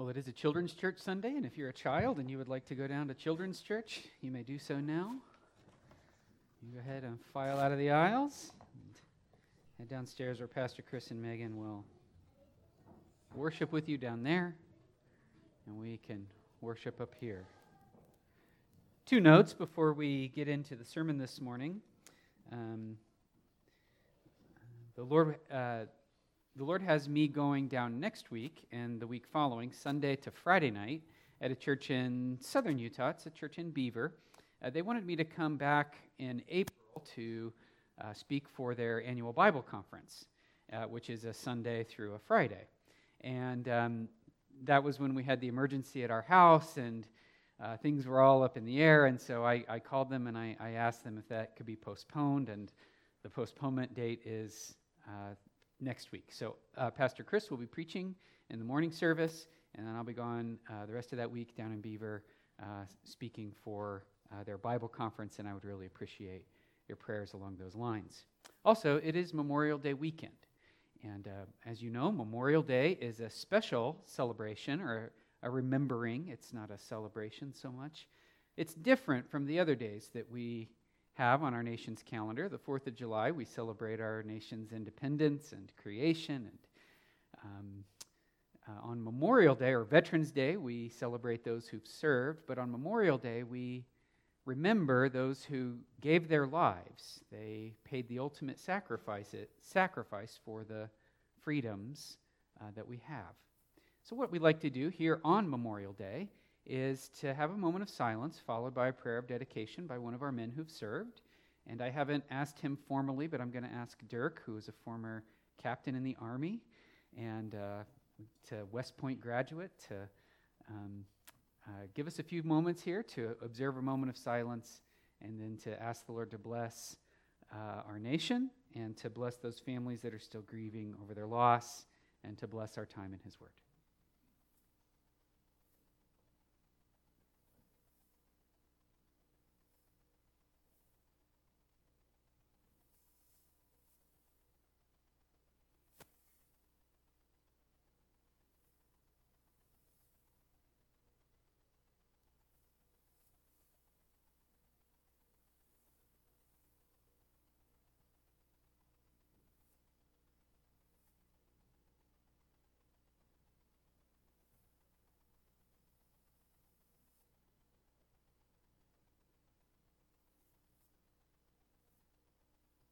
Well, it is a children's church Sunday, and if you're a child and you would like to go down to children's church, you may do so now. You go ahead and file out of the aisles and head downstairs where Pastor Chris and Megan will worship with you down there, and we can worship up here. Two notes before we get into the sermon this morning. The Lord has me going down next week and the week following, Sunday to Friday night, at a church in southern Utah. It's a church in Beaver. They wanted me to come back in April to speak for their annual Bible conference, which is a Sunday through a Friday. And that was when we had the emergency at our house, and things were all up in the air. And so I called them and I asked them if that could be postponed, and the postponement date is next week. So Pastor Chris will be preaching in the morning service, and then I'll be gone the rest of that week down in Beaver speaking for their Bible conference, and I would really appreciate your prayers along those lines. Also, it is Memorial Day weekend, and as you know, Memorial Day is a special celebration, or a remembering. It's not a celebration so much. It's different from the other days that we have on our nation's calendar. The 4th of July, we celebrate our nation's independence and creation. And on Memorial Day, or Veterans Day, we celebrate those who've served. But on Memorial Day, we remember those who gave their lives. They paid the ultimate sacrifice for the freedoms that we have. So what we like to do here on Memorial Day is to have a moment of silence followed by a prayer of dedication by one of our men who've served. And I haven't asked him formally, but I'm going to ask Dirk, who is a former captain in the Army and to West Point graduate, to give us a few moments here to observe a moment of silence, and then to ask the Lord to bless our nation, and to bless those families that are still grieving over their loss, and to bless our time in His Word.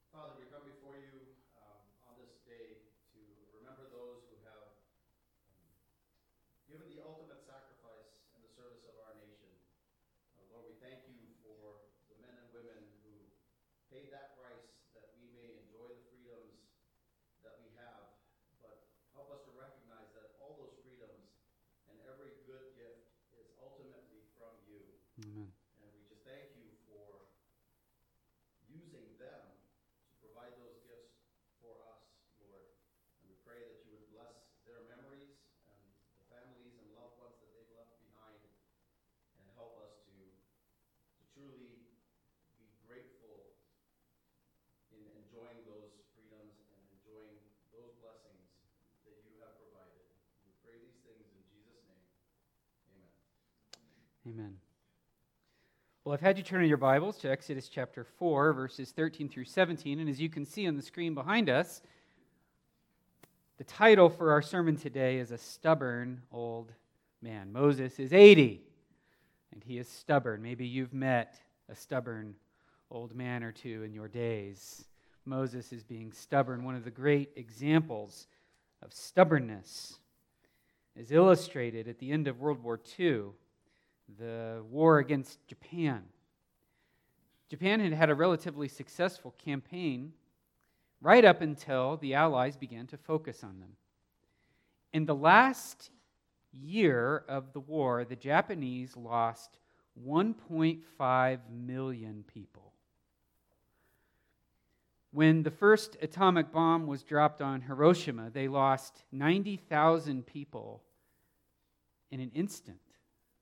Father, we come before you on this day to remember those who have given the ultimate sacrifice in the service of our nation. Lord, we thank you for the men and women who paid that price that we may enjoy the freedoms that we have, but help us to recognize that all those freedoms and every good gift is ultimately from you. Amen. Amen. Well, I've had you turn in your Bibles to Exodus chapter 4, verses 13 through 17, and as you can see on the screen behind us, the title for our sermon today is A Stubborn Old Man. Moses is 80, and he is stubborn. Maybe you've met a stubborn old man or two in your days. Moses is being stubborn. One of the great examples of stubbornness is illustrated at the end of World War II, the war against Japan. Japan had had a relatively successful campaign right up until the Allies began to focus on them. In the last year of the war, the Japanese lost 1.5 million people. When the first atomic bomb was dropped on Hiroshima, they lost 90,000 people in an instant.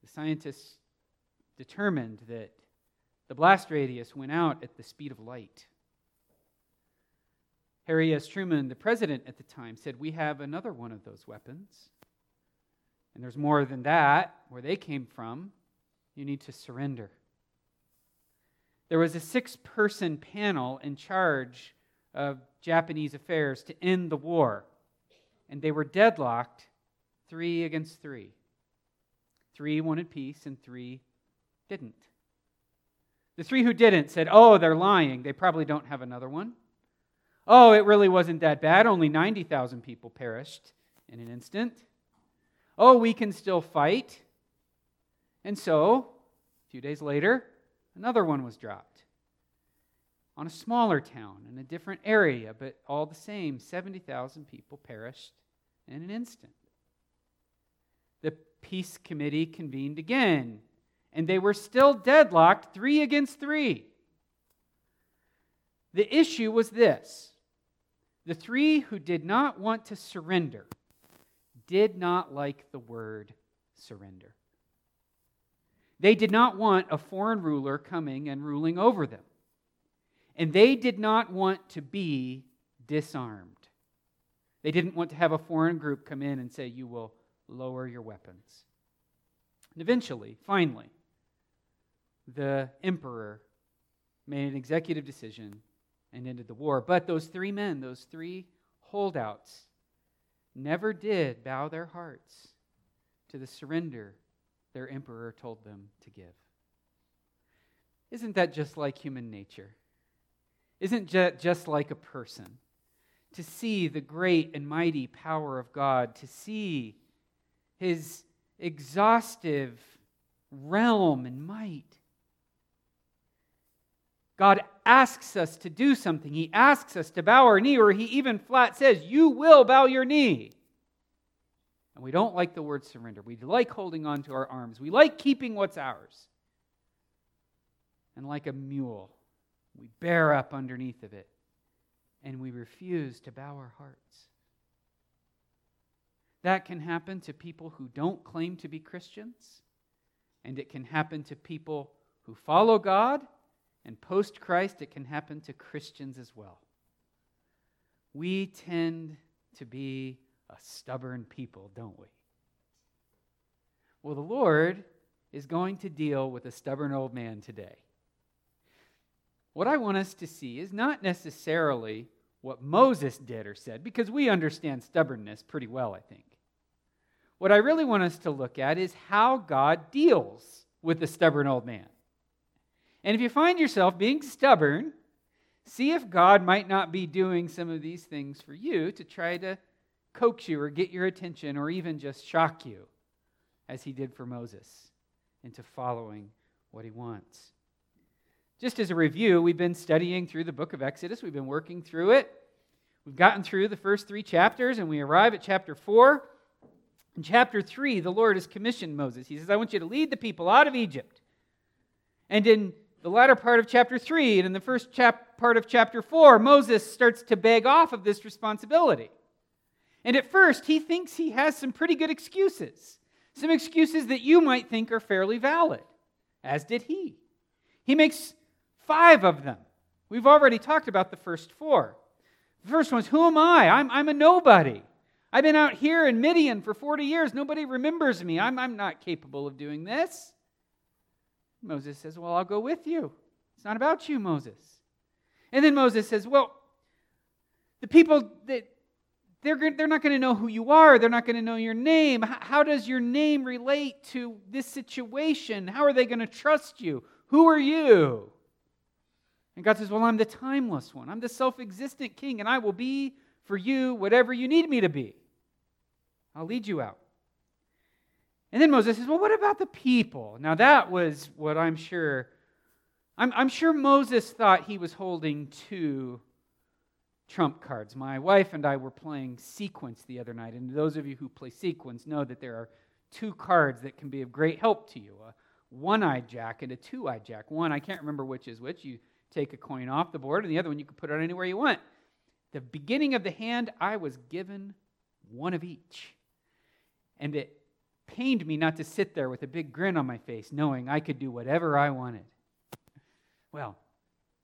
The scientists determined that the blast radius went out at the speed of light. Harry S. Truman, the president at the time, said, "We have another one of those weapons." and there's more than that, where they came from, you need to surrender. There was a 6-person panel in charge of Japanese affairs to end the war, and they were deadlocked 3-3. 3 wanted peace, and 3 didn't. The 3 who didn't said, oh, they're lying. They probably don't have another one. Oh, it really wasn't that bad. Only 90,000 people perished in an instant. Oh, we can still fight. And so, a few days later, another one was dropped on a smaller town in a different area, but all the same, 70,000 people perished in an instant. The peace committee convened again, and they were still deadlocked 3-3. The issue was this. The 3 who did not want to surrender did not like the word surrender. They did not want a foreign ruler coming and ruling over them. And they did not want to be disarmed. They didn't want to have a foreign group come in and say, you will lower your weapons. And eventually, finally, the emperor made an executive decision and ended the war. But those 3 men, those 3 holdouts, never did bow their hearts to the surrender their emperor told them to give. Isn't that just like human nature? Isn't that just like a person? To see the great and mighty power of God, to see His exhaustive realm and might. God asks us to do something. He asks us to bow our knee, or He even flat says, you will bow your knee. And we don't like the word surrender. We like holding on to our arms. We like keeping what's ours. And like a mule, we bear up underneath of it, and we refuse to bow our hearts. That can happen to people who don't claim to be Christians, and it can happen to people who follow God, and post-Christ, it can happen to Christians as well. We tend to be a stubborn people, don't we? Well, the Lord is going to deal with a stubborn old man today. What I want us to see is not necessarily what Moses did or said, because we understand stubbornness pretty well, I think. What I really want us to look at is how God deals with the stubborn old man. And if you find yourself being stubborn, see if God might not be doing some of these things for you to try to coax you or get your attention or even just shock you, as He did for Moses, into following what He wants. Just as a review, we've been studying through the book of Exodus. We've been working through it. We've gotten through the first 3 chapters, and we arrive at chapter 4. In chapter 3, the Lord has commissioned Moses. He says, I want you to lead the people out of Egypt. And in the latter part of chapter 3 and in the first part of chapter 4, Moses starts to beg off of this responsibility. And at first, he thinks he has some pretty good excuses, some excuses that you might think are fairly valid, as did he. He makes 5 of them. We've already talked about the first 4. The first one is, who am I? I'm a nobody. I've been out here in Midian for 40 years. Nobody remembers me. I'm not capable of doing this. Moses says, well, I'll go with you. It's not about you, Moses. And then Moses says, well, the people, they're not going to know who you are. They're not going to know your name. How does your name relate to this situation? How are they going to trust you? Who are you? And God says, well, I'm the timeless one. I'm the self-existent king, and I will be for you whatever you need me to be. I'll lead you out. And then Moses says, well, what about the people? Now that was what I'm sure Moses thought he was holding 2 trump cards. My wife and I were playing sequence the other night, and those of you who play sequence know that there are 2 cards that can be of great help to you, a one-eyed jack and a two-eyed jack. One, I can't remember which is which. You take a coin off the board, and the other one you can put it anywhere you want. The beginning of the hand, I was given one of each. And it pained me not to sit there with a big grin on my face, knowing I could do whatever I wanted. Well,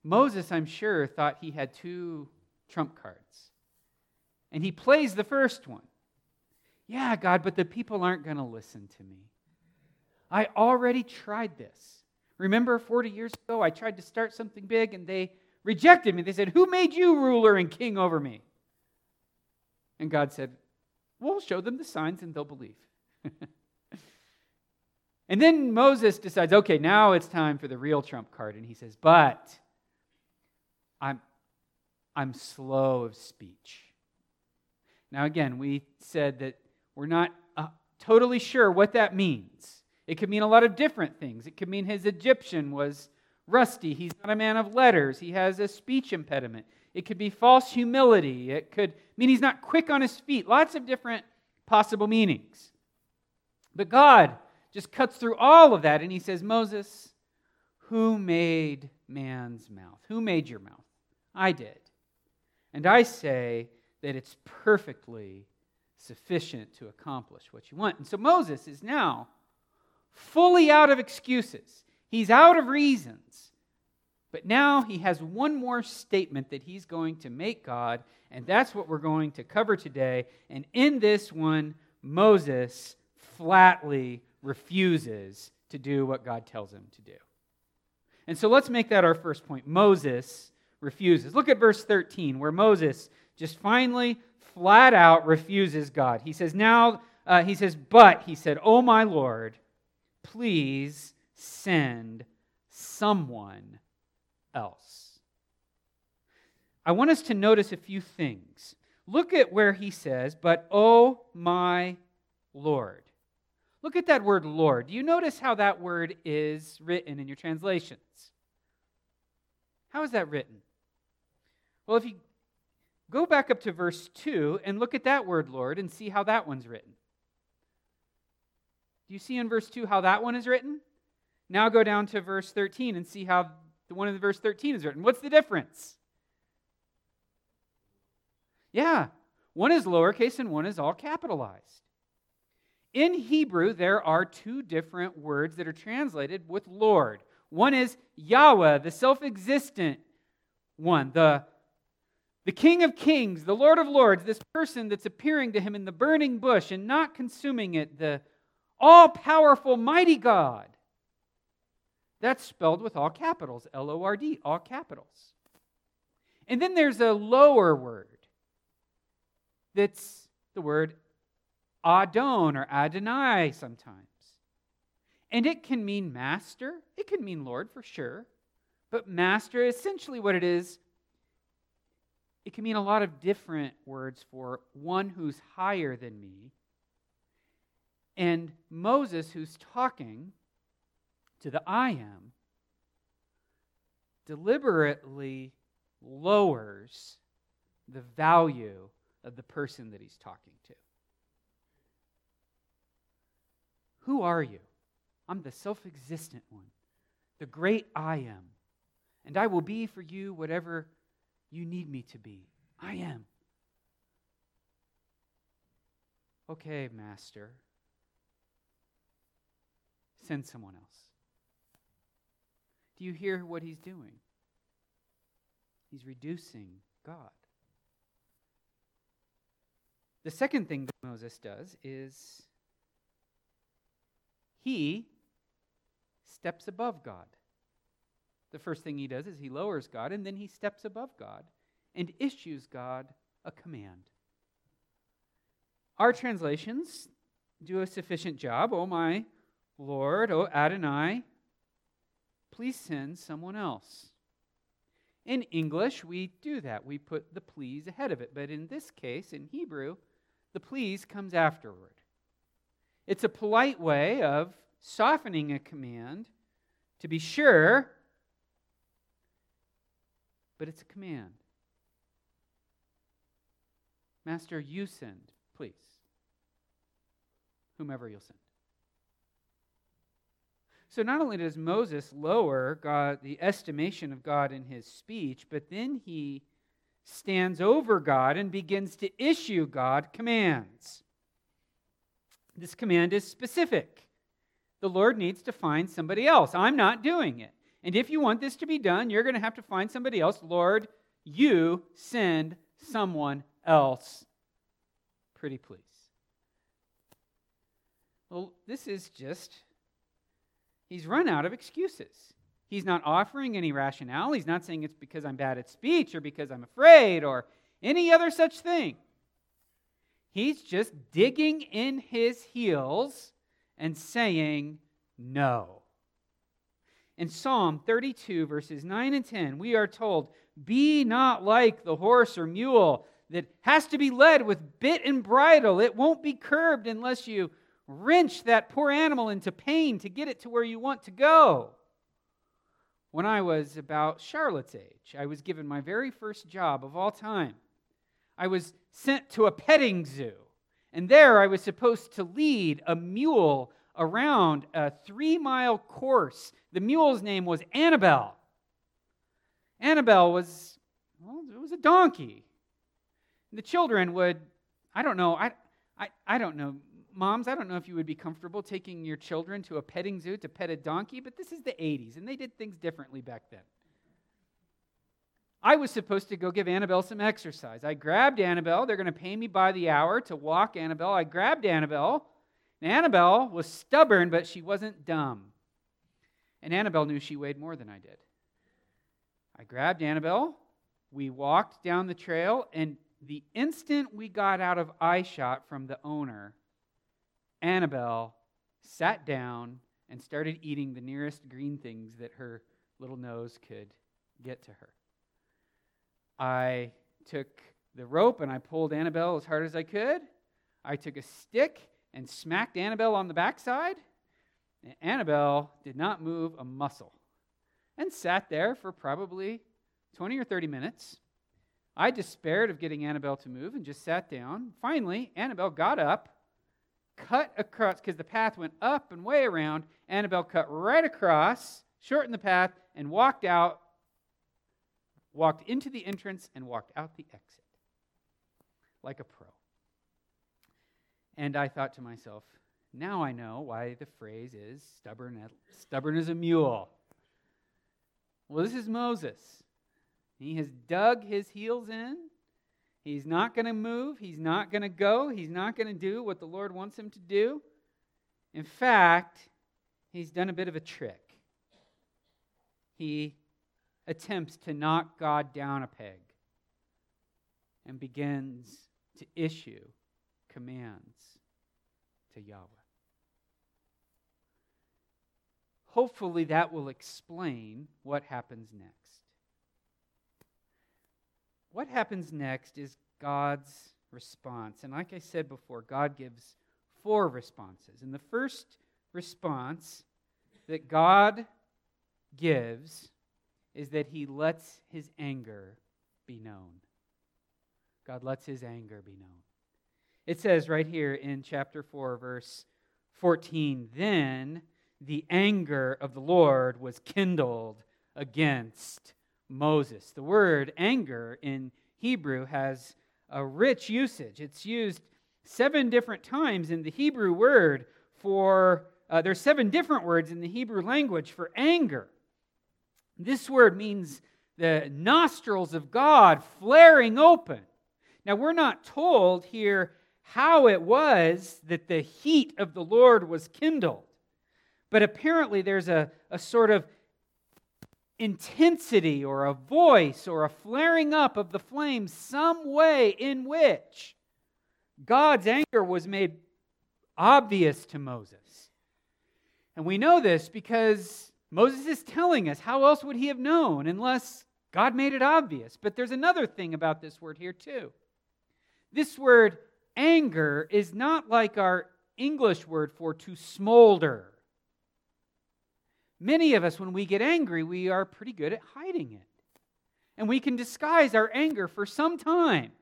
Moses, I'm sure, thought he had 2 trump cards. And he plays the first one. yeah, God, but the people aren't going to listen to me. I already tried this. Remember 40 years ago, I tried to start something big and they rejected me. They said, who made you ruler and king over me? And God said, we'll show them the signs and they'll believe. And then Moses decides, okay, now it's time for the real trump card. And he says, but I'm slow of speech. Now again, we said that we're not totally sure what that means. It could mean a lot of different things. It could mean his Egyptian was rusty. He's not a man of letters. He has a speech impediment. It could be false humility. It could mean he's not quick on his feet. Lots of different possible meanings. But God just cuts through all of that and he says, Moses, who made man's mouth? Who made your mouth? I did. And I say that it's perfectly sufficient to accomplish what you want. And so Moses is now fully out of excuses. He's out of reasons. But now he has one more statement that he's going to make God, and that's what we're going to cover today. And in this one, Moses flatly refuses to do what God tells him to do. And so let's make that our first point. Moses refuses. Look at verse 13, where Moses just finally, flat out refuses God. He says, but he said, oh my Lord, please send someone else. I want us to notice a few things. Look at where he says, but oh my Lord. Look at that word Lord. Do you notice how that word is written in your translations? How is that written? Well, if you go back up to verse 2 and look at that word Lord and see how that one's written. Do you see in verse 2 how that one is written? Now go down to verse 13 and see how the one in verse 13 is written. What's the difference? Yeah, one is lowercase and one is all capitalized. In Hebrew, there are two different words that are translated with Lord. One is Yahweh, the self-existent one, the King of Kings, the Lord of Lords, this person that's appearing to him in the burning bush and not consuming it, the all-powerful, mighty God. That's spelled with all capitals, L-O-R-D, all capitals. And then there's a lower word that's the word Adon or Adonai sometimes. And it can mean master, it can mean Lord for sure, but master, essentially what it is, it can mean a lot of different words for one who's higher than me. And Moses, who's talking to the I am, deliberately lowers the value of the person that he's talking to. Who are you? I'm the self-existent one, the great I am, and I will be for you whatever you need me to be. I am. Okay, Master. Send someone else. Do you hear what he's doing? He's reducing God. The second thing that Moses does is he steps above God. The first thing he does is he lowers God, and then he steps above God and issues God a command. Our translations do a sufficient job. Oh my Lord, oh Adonai, please send someone else. In English, we do that. We put the please ahead of it. But in this case, in Hebrew, the please comes afterward. It's a polite way of softening a command, to be sure, but it's a command. Master, you send, please. Whomever you'll send. So not only does Moses lower God, the estimation of God in his speech, but then he stands over God and begins to issue God commands. This command is specific. The Lord needs to find somebody else. I'm not doing it. And if you want this to be done, you're going to have to find somebody else. Lord, you send someone else. Pretty please. Well, this is just, he's run out of excuses. He's not offering any rationale. He's not saying it's because I'm bad at speech or because I'm afraid or any other such thing. He's just digging in his heels and saying no. In Psalm 32, verses 9 and 10, we are told, "Be not like the horse or mule that has to be led with bit and bridle. It won't be curbed unless you wrench that poor animal into pain to get it to where you want to go." When I was about Charlotte's age, I was given my very first job of all time. I was sent to a petting zoo, and there I was supposed to lead a mule around a 3-mile course. The mule's name was Annabelle. Annabelle was, well, it was a donkey. The children would, I don't know, moms, I don't know if you would be comfortable taking your children to a petting zoo to pet a donkey, but this is the 80s, and they did things differently back then. I was supposed to go give Annabelle some exercise. I grabbed Annabelle. They're going to pay me by the hour to walk Annabelle. I grabbed Annabelle, and Annabelle was stubborn, but she wasn't dumb. And Annabelle knew she weighed more than I did. I grabbed Annabelle. We walked down the trail, and the instant we got out of eyeshot from the owner, Annabelle sat down and started eating the nearest green things that her little nose could get to her. I took the rope and I pulled Annabelle as hard as I could. I took a stick and smacked Annabelle on the backside. And Annabelle did not move a muscle and sat there for probably 20 or 30 minutes. I despaired of getting Annabelle to move and just sat down. Finally, Annabelle got up, cut across, because the path went up and way around. Annabelle cut right across, shortened the path, and walked out, walked into the entrance, and walked out the exit like a pro. And I thought to myself, now I know why the phrase is stubborn as a mule. Well, this is Moses. He has dug his heels in. He's not going to move. He's not going to go. He's not going to do what the Lord wants him to do. In fact, he's done a bit of a trick. He attempts to knock God down a peg and begins to issue commands to Yahweh. Hopefully that will explain what happens next. What happens next is God's response. And like I said before, God gives 4 responses. And the first response that God gives is that he lets his anger be known. God lets his anger be known. It says right here in chapter 4, verse 14, "Then the anger of the Lord was kindled against Moses." The word anger in Hebrew has a rich usage. It's used 7 different times in the Hebrew word for, there's 7 different words in the Hebrew language for anger. This word means the nostrils of God flaring open. Now, we're not told here how it was that the heat of the Lord was kindled, but apparently there's a sort of intensity or a voice or a flaring up of the flames, some way in which God's anger was made obvious to Moses. And we know this because Moses is telling us, how else would he have known unless God made it obvious? But there's another thing about this word here too. This word anger is not like our English word for to smolder. Many of us, when we get angry, we are pretty good at hiding it. And we can disguise our anger for some time.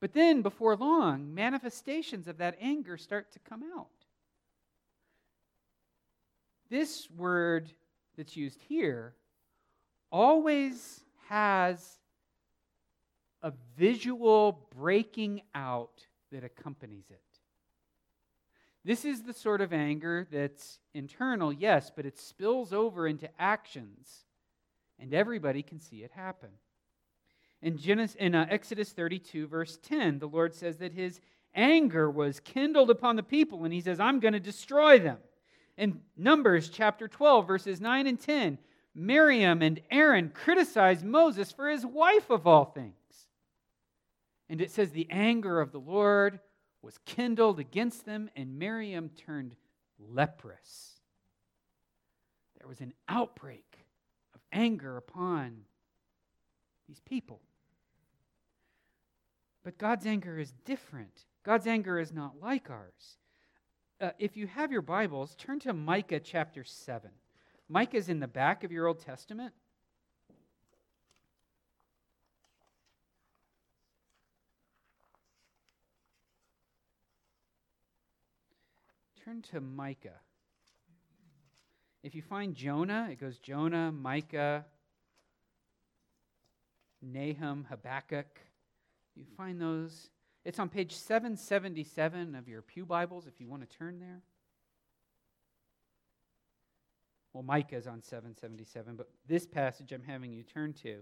But then, before long, manifestations of that anger start to come out. This word that's used here always has a visual breaking out that accompanies it. This is the sort of anger that's internal, yes, but it spills over into actions, and everybody can see it happen. In Exodus 32, verse 10, the Lord says that his anger was kindled upon the people, and he says, I'm going to destroy them. In Numbers chapter 12, verses 9 and 10, Miriam and Aaron criticized Moses for his wife of all things. And it says the anger of the Lord was kindled against them, and Miriam turned leprous. There was an outbreak of anger upon these people. But God's anger is different. God's anger is not like ours. If you have your Bibles, turn to Micah chapter 7. Micah's in the back of your Old Testament. Turn to Micah. If you find Jonah, it goes Jonah, Micah, Nahum, Habakkuk. You find those. It's on page 777 of your Pew Bibles if you want to turn there. Well, Micah is on 777, but this passage I'm having you turn to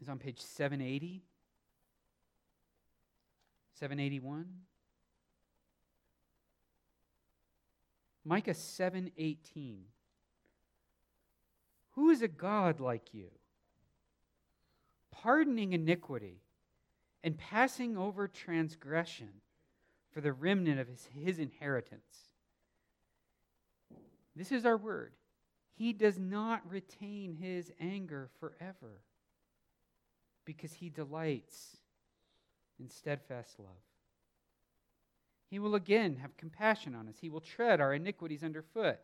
is on page 780, 781. Micah 7:18. Who is a God like you, pardoning iniquity and passing over transgression for the remnant of his inheritance? This is our word. He does not retain his anger forever because he delights in steadfast love. He will again have compassion on us. He will tread our iniquities underfoot.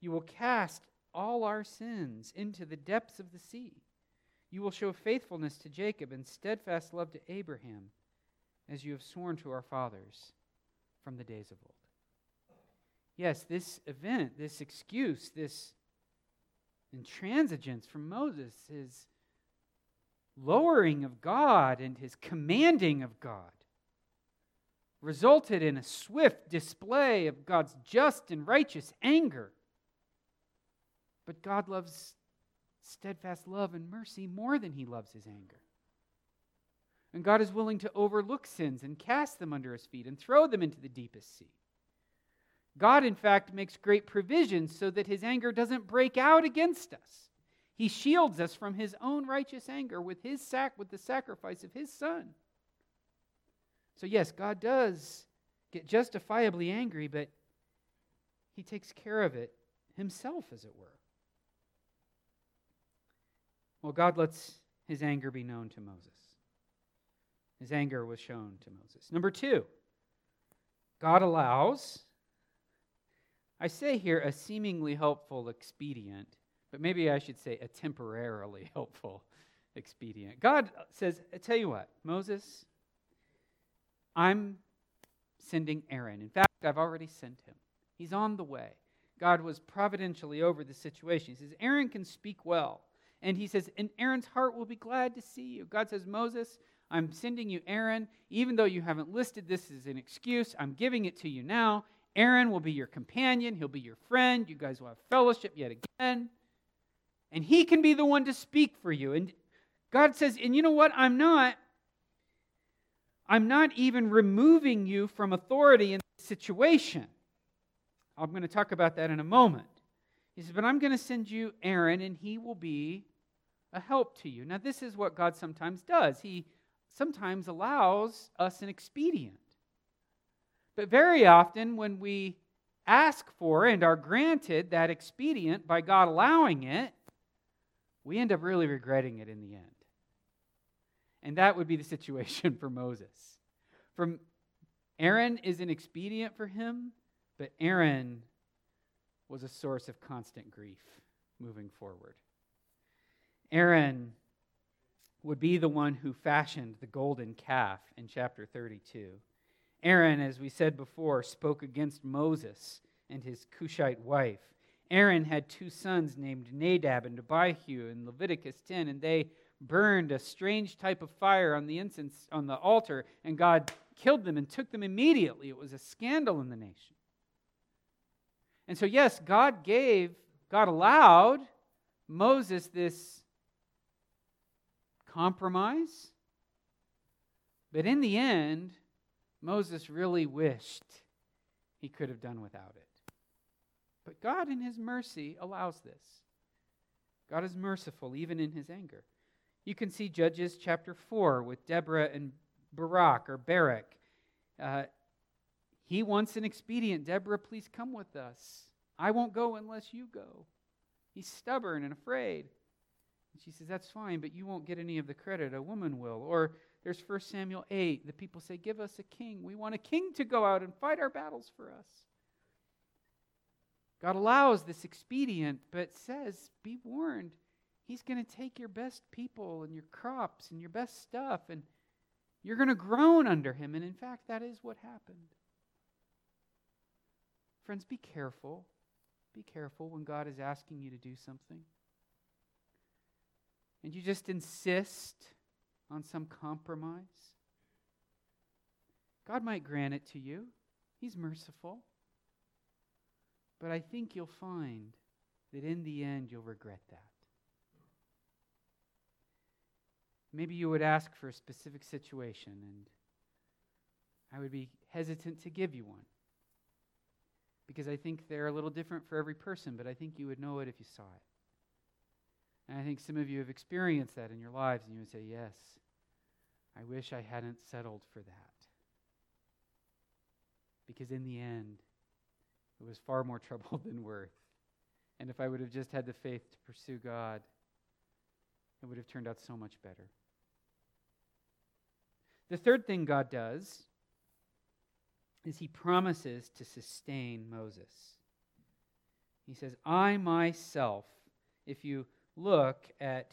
You will cast all our sins into the depths of the sea. You will show faithfulness to Jacob and steadfast love to Abraham, as you have sworn to our fathers from the days of old. Yes, this event, this excuse, this intransigence from Moses, his lowering of God and his commanding of God, resulted in a swift display of God's just and righteous anger. But God loves steadfast love and mercy more than he loves his anger. And God is willing to overlook sins and cast them under his feet and throw them into the deepest sea. God, in fact, makes great provisions so that his anger doesn't break out against us. He shields us from his own righteous anger with the sacrifice of his Son. So yes, God does get justifiably angry, but he takes care of it himself, as it were. Well, God lets his anger be known to Moses. His anger was shown to Moses. Number two, God allows, I say here a seemingly helpful expedient, but maybe I should say a temporarily helpful expedient. God says, I tell you what, Moses, I'm sending Aaron. In fact, I've already sent him. He's on the way. God was providentially over the situation. He says, Aaron can speak well. And he says, and Aaron's heart will be glad to see you. God says, Moses, I'm sending you Aaron. Even though you haven't listed this as an excuse, I'm giving it to you now. Aaron will be your companion. He'll be your friend. You guys will have fellowship yet again. And he can be the one to speak for you. And God says, and you know what? I'm not even removing you from authority in this situation. I'm going to talk about that in a moment. He says, but I'm going to send you Aaron, and he will be a help to you. Now, this is what God sometimes does. He sometimes allows us an expedient. But very often when we ask for and are granted that expedient by God allowing it, we end up really regretting it in the end. And that would be the situation for Moses. Aaron is an expedient for him, but Aaron was a source of constant grief moving forward. Aaron would be the one who fashioned the golden calf in chapter 32. Aaron, as we said before, spoke against Moses and his Cushite wife. Aaron had two sons named Nadab and Abihu in Leviticus 10, and they burned a strange type of fire on the incense on the altar, and God killed them and took them immediately. It was a scandal in the nation. And so, yes, God allowed Moses this compromise, But in the end, Moses really wished he could have done without it. But God in his mercy allows this. God is merciful even in his anger. You can see Judges chapter 4 with Deborah and Barak. He wants an expedient. Deborah, please come with us. I won't go unless you go. He's stubborn and afraid. And she says, that's fine, but you won't get any of the credit. A woman will. Or there's 1 Samuel 8. The people say, give us a king. We want a king to go out and fight our battles for us. God allows this expedient, but says, be warned. He's going to take your best people and your crops and your best stuff, and you're going to groan under him. And in fact, that is what happened. Friends, be careful. Be careful when God is asking you to do something and you just insist on some compromise. God might grant it to you. He's merciful. But I think you'll find that in the end, you'll regret that. Maybe you would ask for a specific situation, and I would be hesitant to give you one because I think they're a little different for every person, but I think you would know it if you saw it. And I think some of you have experienced that in your lives, and you would say, yes, I wish I hadn't settled for that. Because in the end, it was far more trouble than worth. And if I would have just had the faith to pursue God, it would have turned out so much better. The third thing God does is he promises to sustain Moses. He says, I myself, if you look at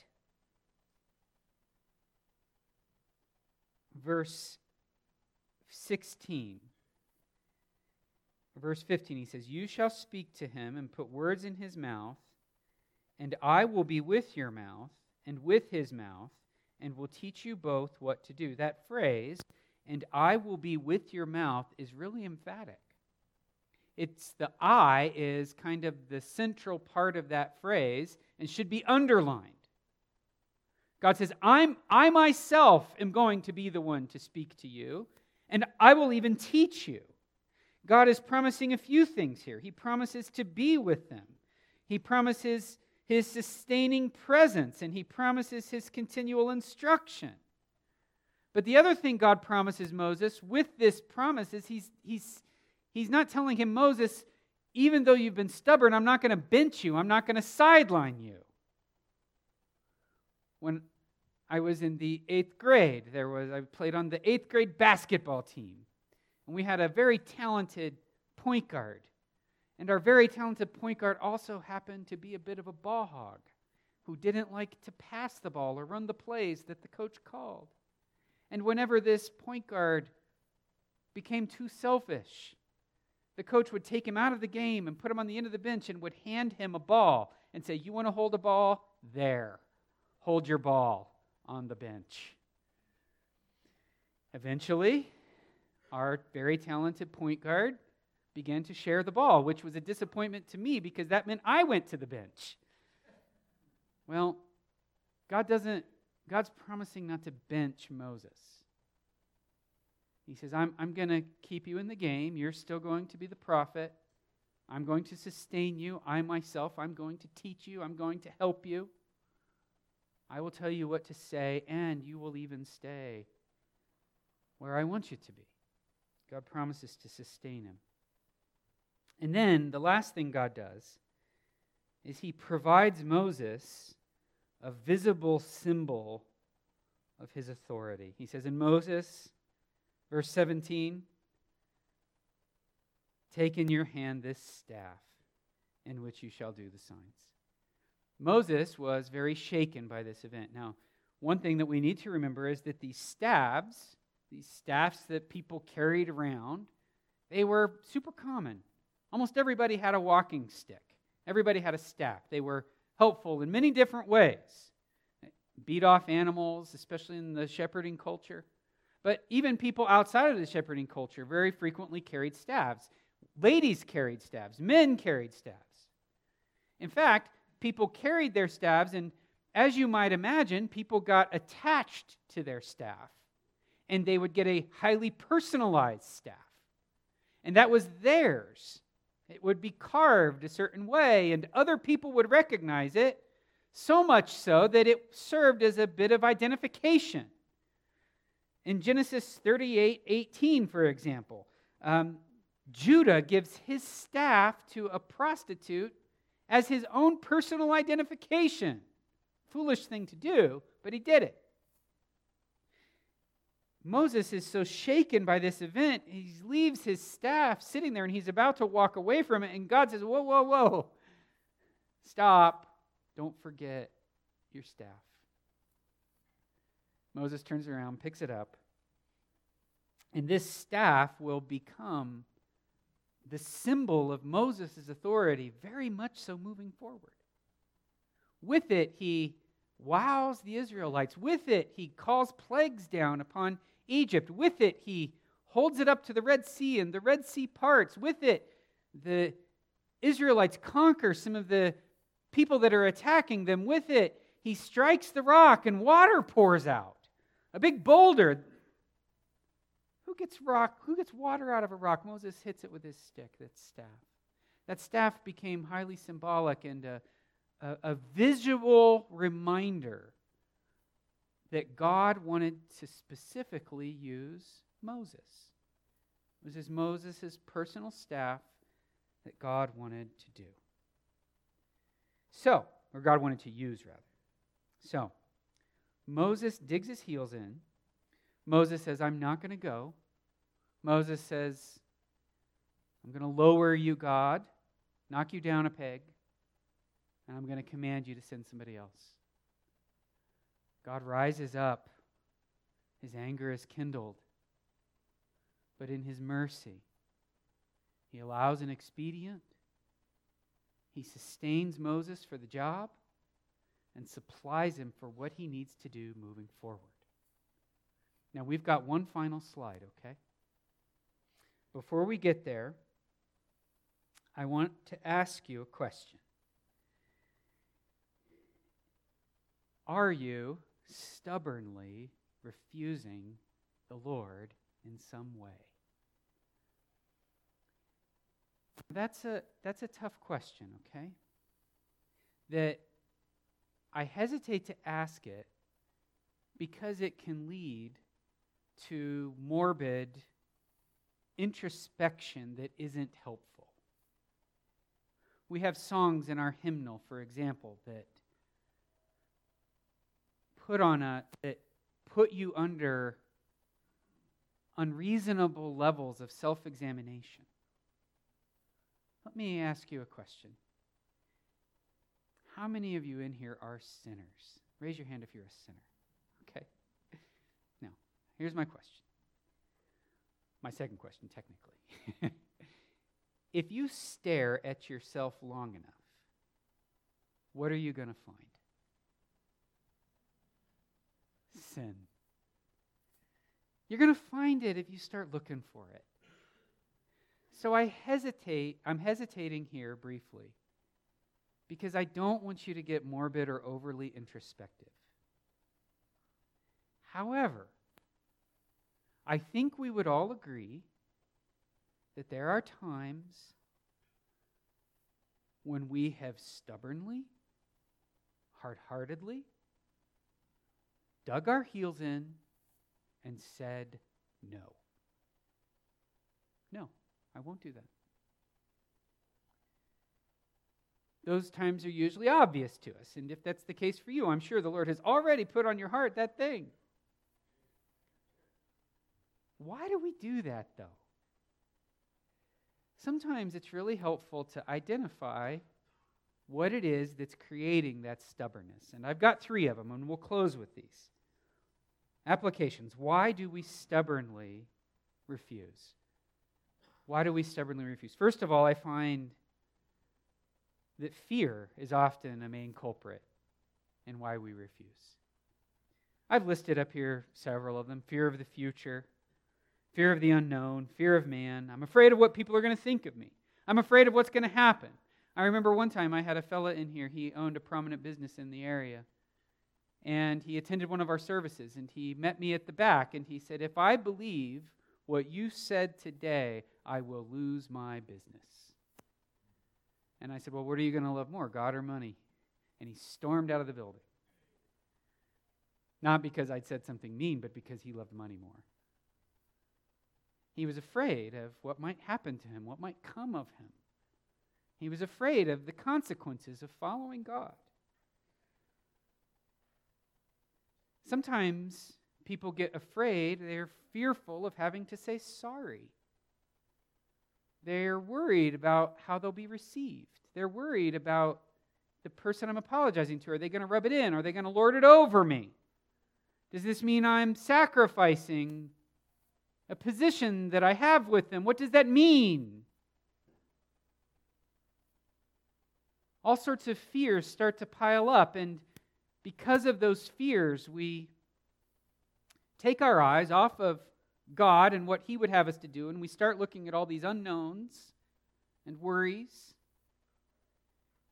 verse 16, verse 15, he says, you shall speak to him and put words in his mouth, and I will be with your mouth and with his mouth, and will teach you both what to do. That phrase, and I will be with your mouth, is really emphatic. It's the I is kind of the central part of that phrase and should be underlined. God says, I myself am going to be the one to speak to you, and I will even teach you. God is promising a few things here. He promises to be with them. He promises his sustaining presence, and he promises his continual instruction. But the other thing God promises Moses with this promise is he's not telling him, Moses, even though you've been stubborn, I'm not going to bench you. I'm not going to sideline you. When I was in the 8th grade, I played on the 8th grade basketball team. And we had a very talented point guard. And our very talented point guard also happened to be a bit of a ball hog who didn't like to pass the ball or run the plays that the coach called. And whenever this point guard became too selfish, the coach would take him out of the game and put him on the end of the bench and would hand him a ball and say, you want to hold a ball? There. Hold your ball on the bench. Eventually, our very talented point guard began to share the ball, which was a disappointment to me because that meant I went to the bench. Well, God's promising not to bench Moses. He says, I'm going to keep you in the game. You're still going to be the prophet. I'm going to sustain you. I myself, I'm going to teach you. I'm going to help you. I will tell you what to say, and you will even stay where I want you to be. God promises to sustain him. And then the last thing God does is he provides Moses a visible symbol of his authority. He says in Moses, verse 17, take in your hand this staff in which you shall do the signs. Moses was very shaken by this event. Now, one thing that we need to remember is that these staffs that people carried around, they were super common. Almost everybody had a walking stick. Everybody had a staff. They were helpful in many different ways. Beat off animals, especially in the shepherding culture. But even people outside of the shepherding culture very frequently carried staves. Ladies carried staves. Men carried staves. In fact, people carried their staves, and as you might imagine, people got attached to their staff. and they would get a highly personalized staff. And that was theirs. It would be carved a certain way, and other people would recognize it, so much so that it served as a bit of identification. In Genesis 38:18, for example, Judah gives his staff to a prostitute as his own personal identification. Foolish thing to do, but he did it. Moses is so shaken by this event, he leaves his staff sitting there and he's about to walk away from it, and God says, whoa, whoa, whoa, stop, don't forget your staff. Moses turns around, picks it up, and this staff will become the symbol of Moses' authority, very much so moving forward. With it, he wows the Israelites. With it, he calls plagues down upon Egypt. With it, he holds it up to the Red Sea, and the Red Sea parts. With it, the Israelites conquer some of the people that are attacking them. With it, he strikes the rock, and water pours out. A big boulder. Who gets rock? Who gets water out of a rock? Moses hits it with his stick, that staff. That staff became highly symbolic and a visual reminder that God wanted to specifically use Moses. It was Moses' personal staff that God wanted to do. So, or God wanted to use, rather. So, Moses digs his heels in. Moses says, I'm not going to go. Moses says, I'm going to lower you, God, knock you down a peg, and I'm going to command you to send somebody else. God rises up. His anger is kindled. But in his mercy, he allows an expedient. He sustains Moses for the job and supplies him for what he needs to do moving forward. Now, we've got one final slide, okay? Before we get there, I want to ask you a question. Are you stubbornly refusing the Lord in some way? That's a tough question, okay? That I hesitate to ask it because it can lead to morbid introspection that isn't helpful. We have songs in our hymnal, for example, that put you under unreasonable levels of self-examination. Let me ask you a question. How many of you in here are sinners? Raise your hand if you're a sinner. Okay. Now, here's my question. My second question, technically. If you stare at yourself long enough, what are you going to find? Sin. You're going to find it if you start looking for it. So I'm hesitating here briefly because I don't want you to get morbid or overly introspective. However, I think we would all agree that there are times when we have stubbornly, hard-heartedly dug our heels in and said, no. No, I won't do that. Those times are usually obvious to us, and if that's the case for you, I'm sure the Lord has already put on your heart that thing. Why do we do that, though? Sometimes it's really helpful to identify what it is that's creating that stubbornness. And I've got three of them, and we'll close with these. Applications. Why do we stubbornly refuse? Why do we stubbornly refuse? First of all, I find that fear is often a main culprit in why we refuse. I've listed up here several of them. Fear of the future, fear of the unknown, fear of man. I'm afraid of what people are going to think of me. I'm afraid of what's going to happen. I remember one time I had a fella in here, he owned a prominent business in the area, and he attended one of our services, and he met me at the back, and he said, if I believe what you said today, I will lose my business. And I said, well, what are you going to love more, God or money? And he stormed out of the building. Not because I'd said something mean, but because he loved money more. He was afraid of what might happen to him, what might come of him. He was afraid of the consequences of following God. Sometimes people get afraid, they're fearful of having to say sorry. They're worried about how they'll be received. They're worried about the person I'm apologizing to. Are they going to rub it in? Are they going to lord it over me? Does this mean I'm sacrificing a position that I have with them? What does that mean? All sorts of fears start to pile up, and because of those fears, we take our eyes off of God and what He would have us to do, and we start looking at all these unknowns and worries,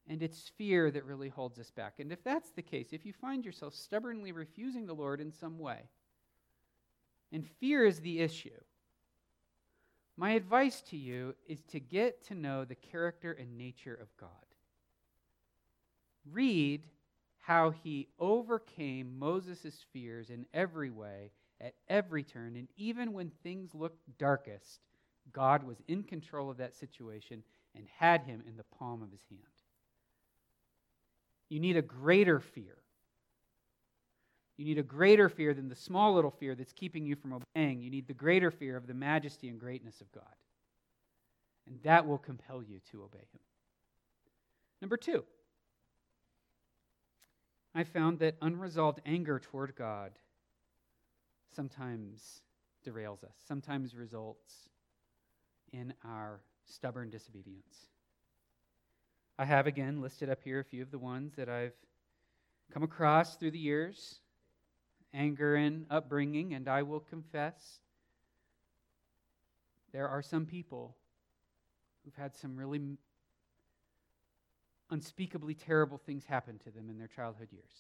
and it's fear that really holds us back. And if that's the case, if you find yourself stubbornly refusing the Lord in some way, and fear is the issue, my advice to you is to get to know the character and nature of God. Read how He overcame Moses' fears in every way, at every turn, and even when things looked darkest, God was in control of that situation and had him in the palm of His hand. You need a greater fear. You need a greater fear than the small little fear that's keeping you from obeying. You need the greater fear of the majesty and greatness of God. And that will compel you to obey Him. Number two, I found that unresolved anger toward God sometimes derails us, sometimes results in our stubborn disobedience. I have, again, listed up here a few of the ones that I've come across through the years. Anger and upbringing, and I will confess, there are some people who've had some really unspeakably terrible things happen to them in their childhood years.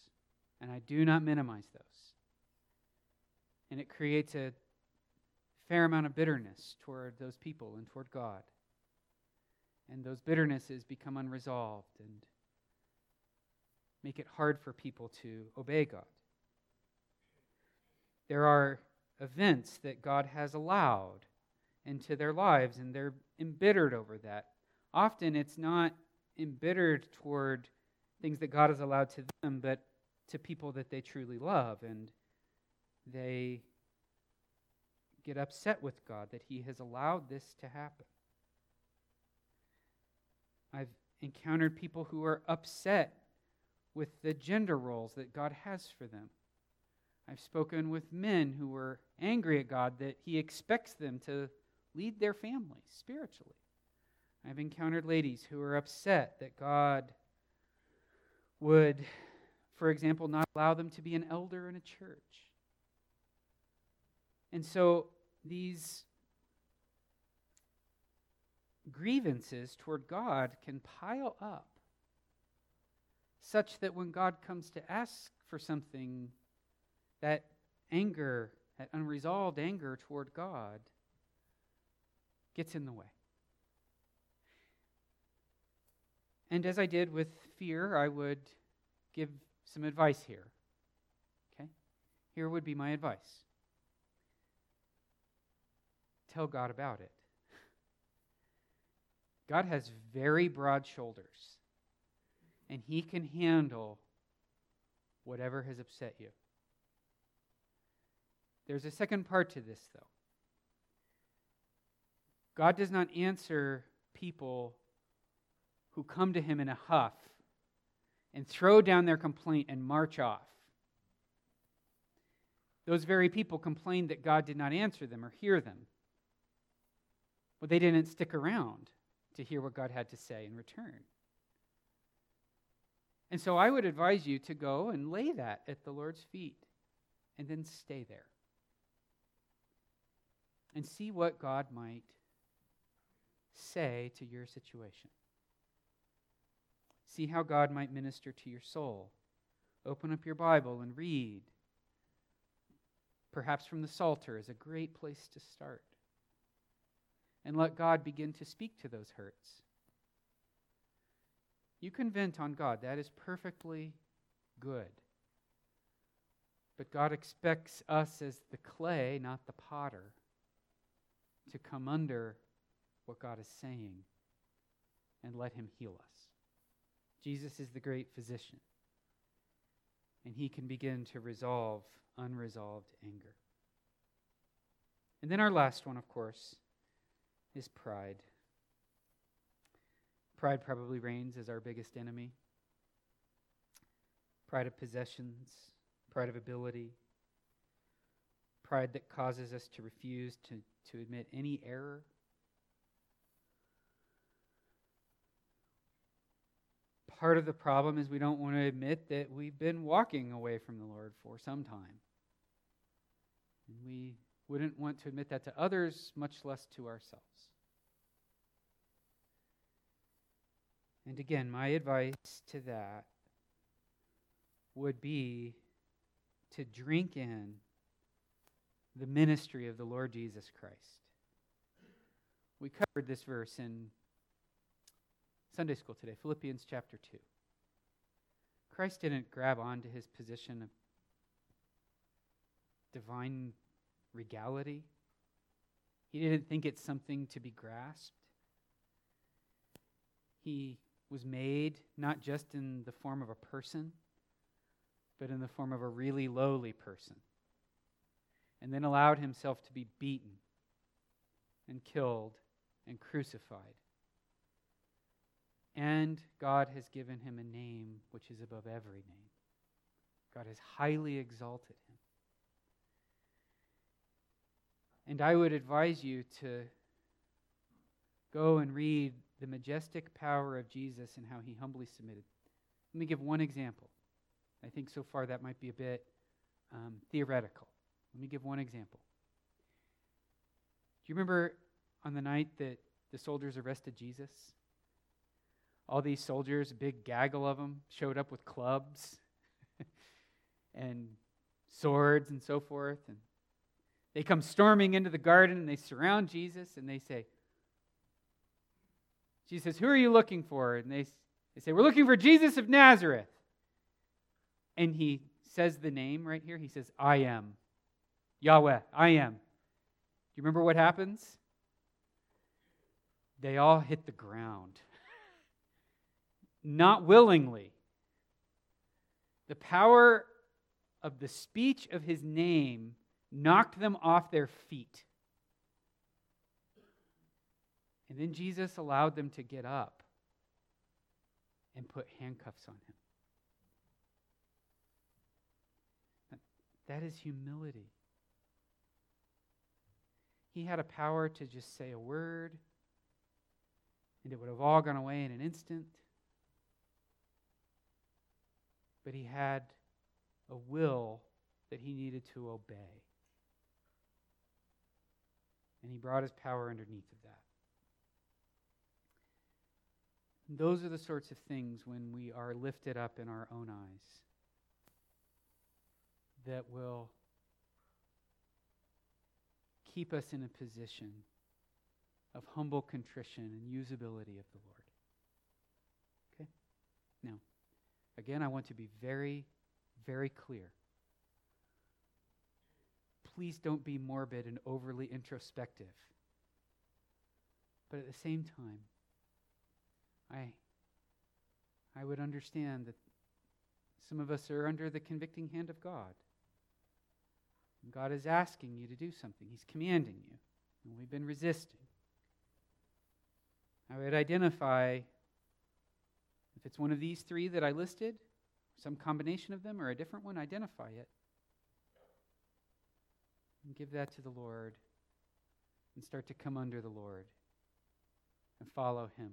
And I do not minimize those. And it creates a fair amount of bitterness toward those people and toward God. And those bitternesses become unresolved and make it hard for people to obey God. There are events that God has allowed into their lives, and they're embittered over that. Often it's not embittered toward things that God has allowed to them, but to people that they truly love, and they get upset with God that He has allowed this to happen. I've encountered people who are upset with the gender roles that God has for them. I've spoken with men who were angry at God that He expects them to lead their families spiritually. I've encountered ladies who are upset that God would, for example, not allow them to be an elder in a church. And so these grievances toward God can pile up such that when God comes to ask for something, that anger, that unresolved anger toward God gets in the way. And as I did with fear, I would give some advice here. Okay? Here would be my advice. Tell God about it. God has very broad shoulders, and He can handle whatever has upset you. There's a second part to this, though. God does not answer people who come to Him in a huff and throw down their complaint and march off. Those very people complained that God did not answer them or hear them. Well, they didn't stick around to hear what God had to say in return. And so I would advise you to go and lay that at the Lord's feet and then stay there and see what God might say to your situation. See how God might minister to your soul Open up your Bible and read. Perhaps from the Psalter is a great place to start. And let God begin to speak to those hurts. You can vent on God. That is perfectly good. But God expects us as the clay, not the potter, to come under what God is saying and let Him heal us. Jesus is the great physician, and He can begin to resolve unresolved anger. And then our last one, of course, is pride. Pride probably reigns as our biggest enemy. Pride of possessions, pride of ability, pride that causes us to refuse to admit any error. Part of the problem is we don't want to admit that we've been walking away from the Lord for some time. And we wouldn't want to admit that to others, much less to ourselves. And again, my advice to that would be to drink in the ministry of the Lord Jesus Christ. We covered this verse in Sunday school today, Philippians chapter 2. Christ didn't grab onto His position of divine regality. He didn't think it's something to be grasped. He was made not just in the form of a person, but in the form of a really lowly person, and then allowed Himself to be beaten and killed and crucified. And God has given Him a name which is above every name. God has highly exalted Him. And I would advise you to go and read the majestic power of Jesus and how He humbly submitted. Let me give one example. I think so far that might be a bit theoretical. Let me give one example. Do you remember on the night that the soldiers arrested Jesus? All these soldiers, a big gaggle of them, showed up with clubs and swords and so forth. And they come storming into the garden and they surround Jesus and they say, Jesus says, "Who are you looking for?" And they say, "We're looking for Jesus of Nazareth." And He says the name right here. He says, "I am. Yahweh, I am." Do you remember what happens? They all hit the ground. Not willingly. The power of the speech of His name knocked them off their feet. And then Jesus allowed them to get up and put handcuffs on Him. That is humility. He had a power to just say a word, and it would have all gone away in an instant. But He had a will that He needed to obey. And He brought His power underneath of that. And those are the sorts of things when we are lifted up in our own eyes that will keep us in a position of humble contrition and usability of the Lord. Okay? Now, again, I want to be very, very clear. Please don't be morbid and overly introspective. But at the same time, I would understand that some of us are under the convicting hand of God. And God is asking you to do something. He's commanding you. And we've been resisting. I would identify, if it's one of these three that I listed, some combination of them or a different one, identify it. And give that to the Lord and start to come under the Lord and follow Him.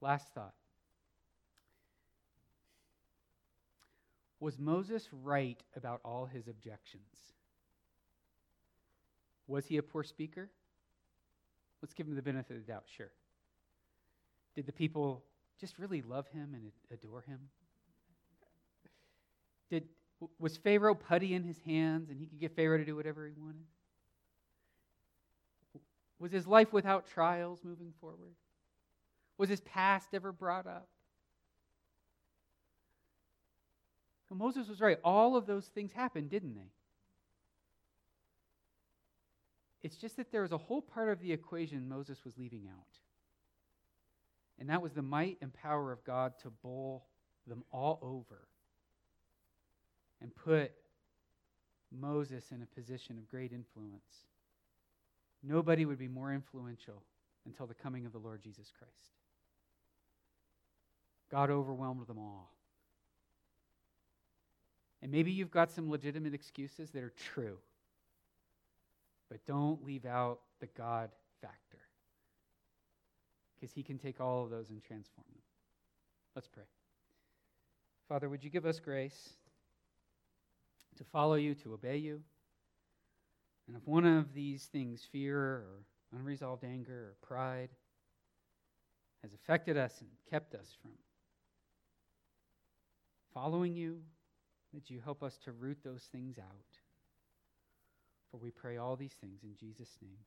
Last thought. Was Moses right about all his objections? Was he a poor speaker? Let's give him the benefit of the doubt, sure. Did the people just really love him and adore him? Was Pharaoh putty in his hands and he could get Pharaoh to do whatever he wanted? Was his life without trials moving forward? Was his past ever brought up? Well, Moses was right. All of those things happened, didn't they? It's just that there was a whole part of the equation Moses was leaving out. And that was the might and power of God to bowl them all over and put Moses in a position of great influence. Nobody would be more influential until the coming of the Lord Jesus Christ. God overwhelmed them all. And maybe you've got some legitimate excuses that are true, but don't leave out the God factor, because he can take all of those and transform them. Let's pray. Father, would you give us grace to follow you, to obey you? And if one of these things, fear or unresolved anger or pride, has affected us and kept us from following you, that you help us to root those things out. For we pray all these things in Jesus' name.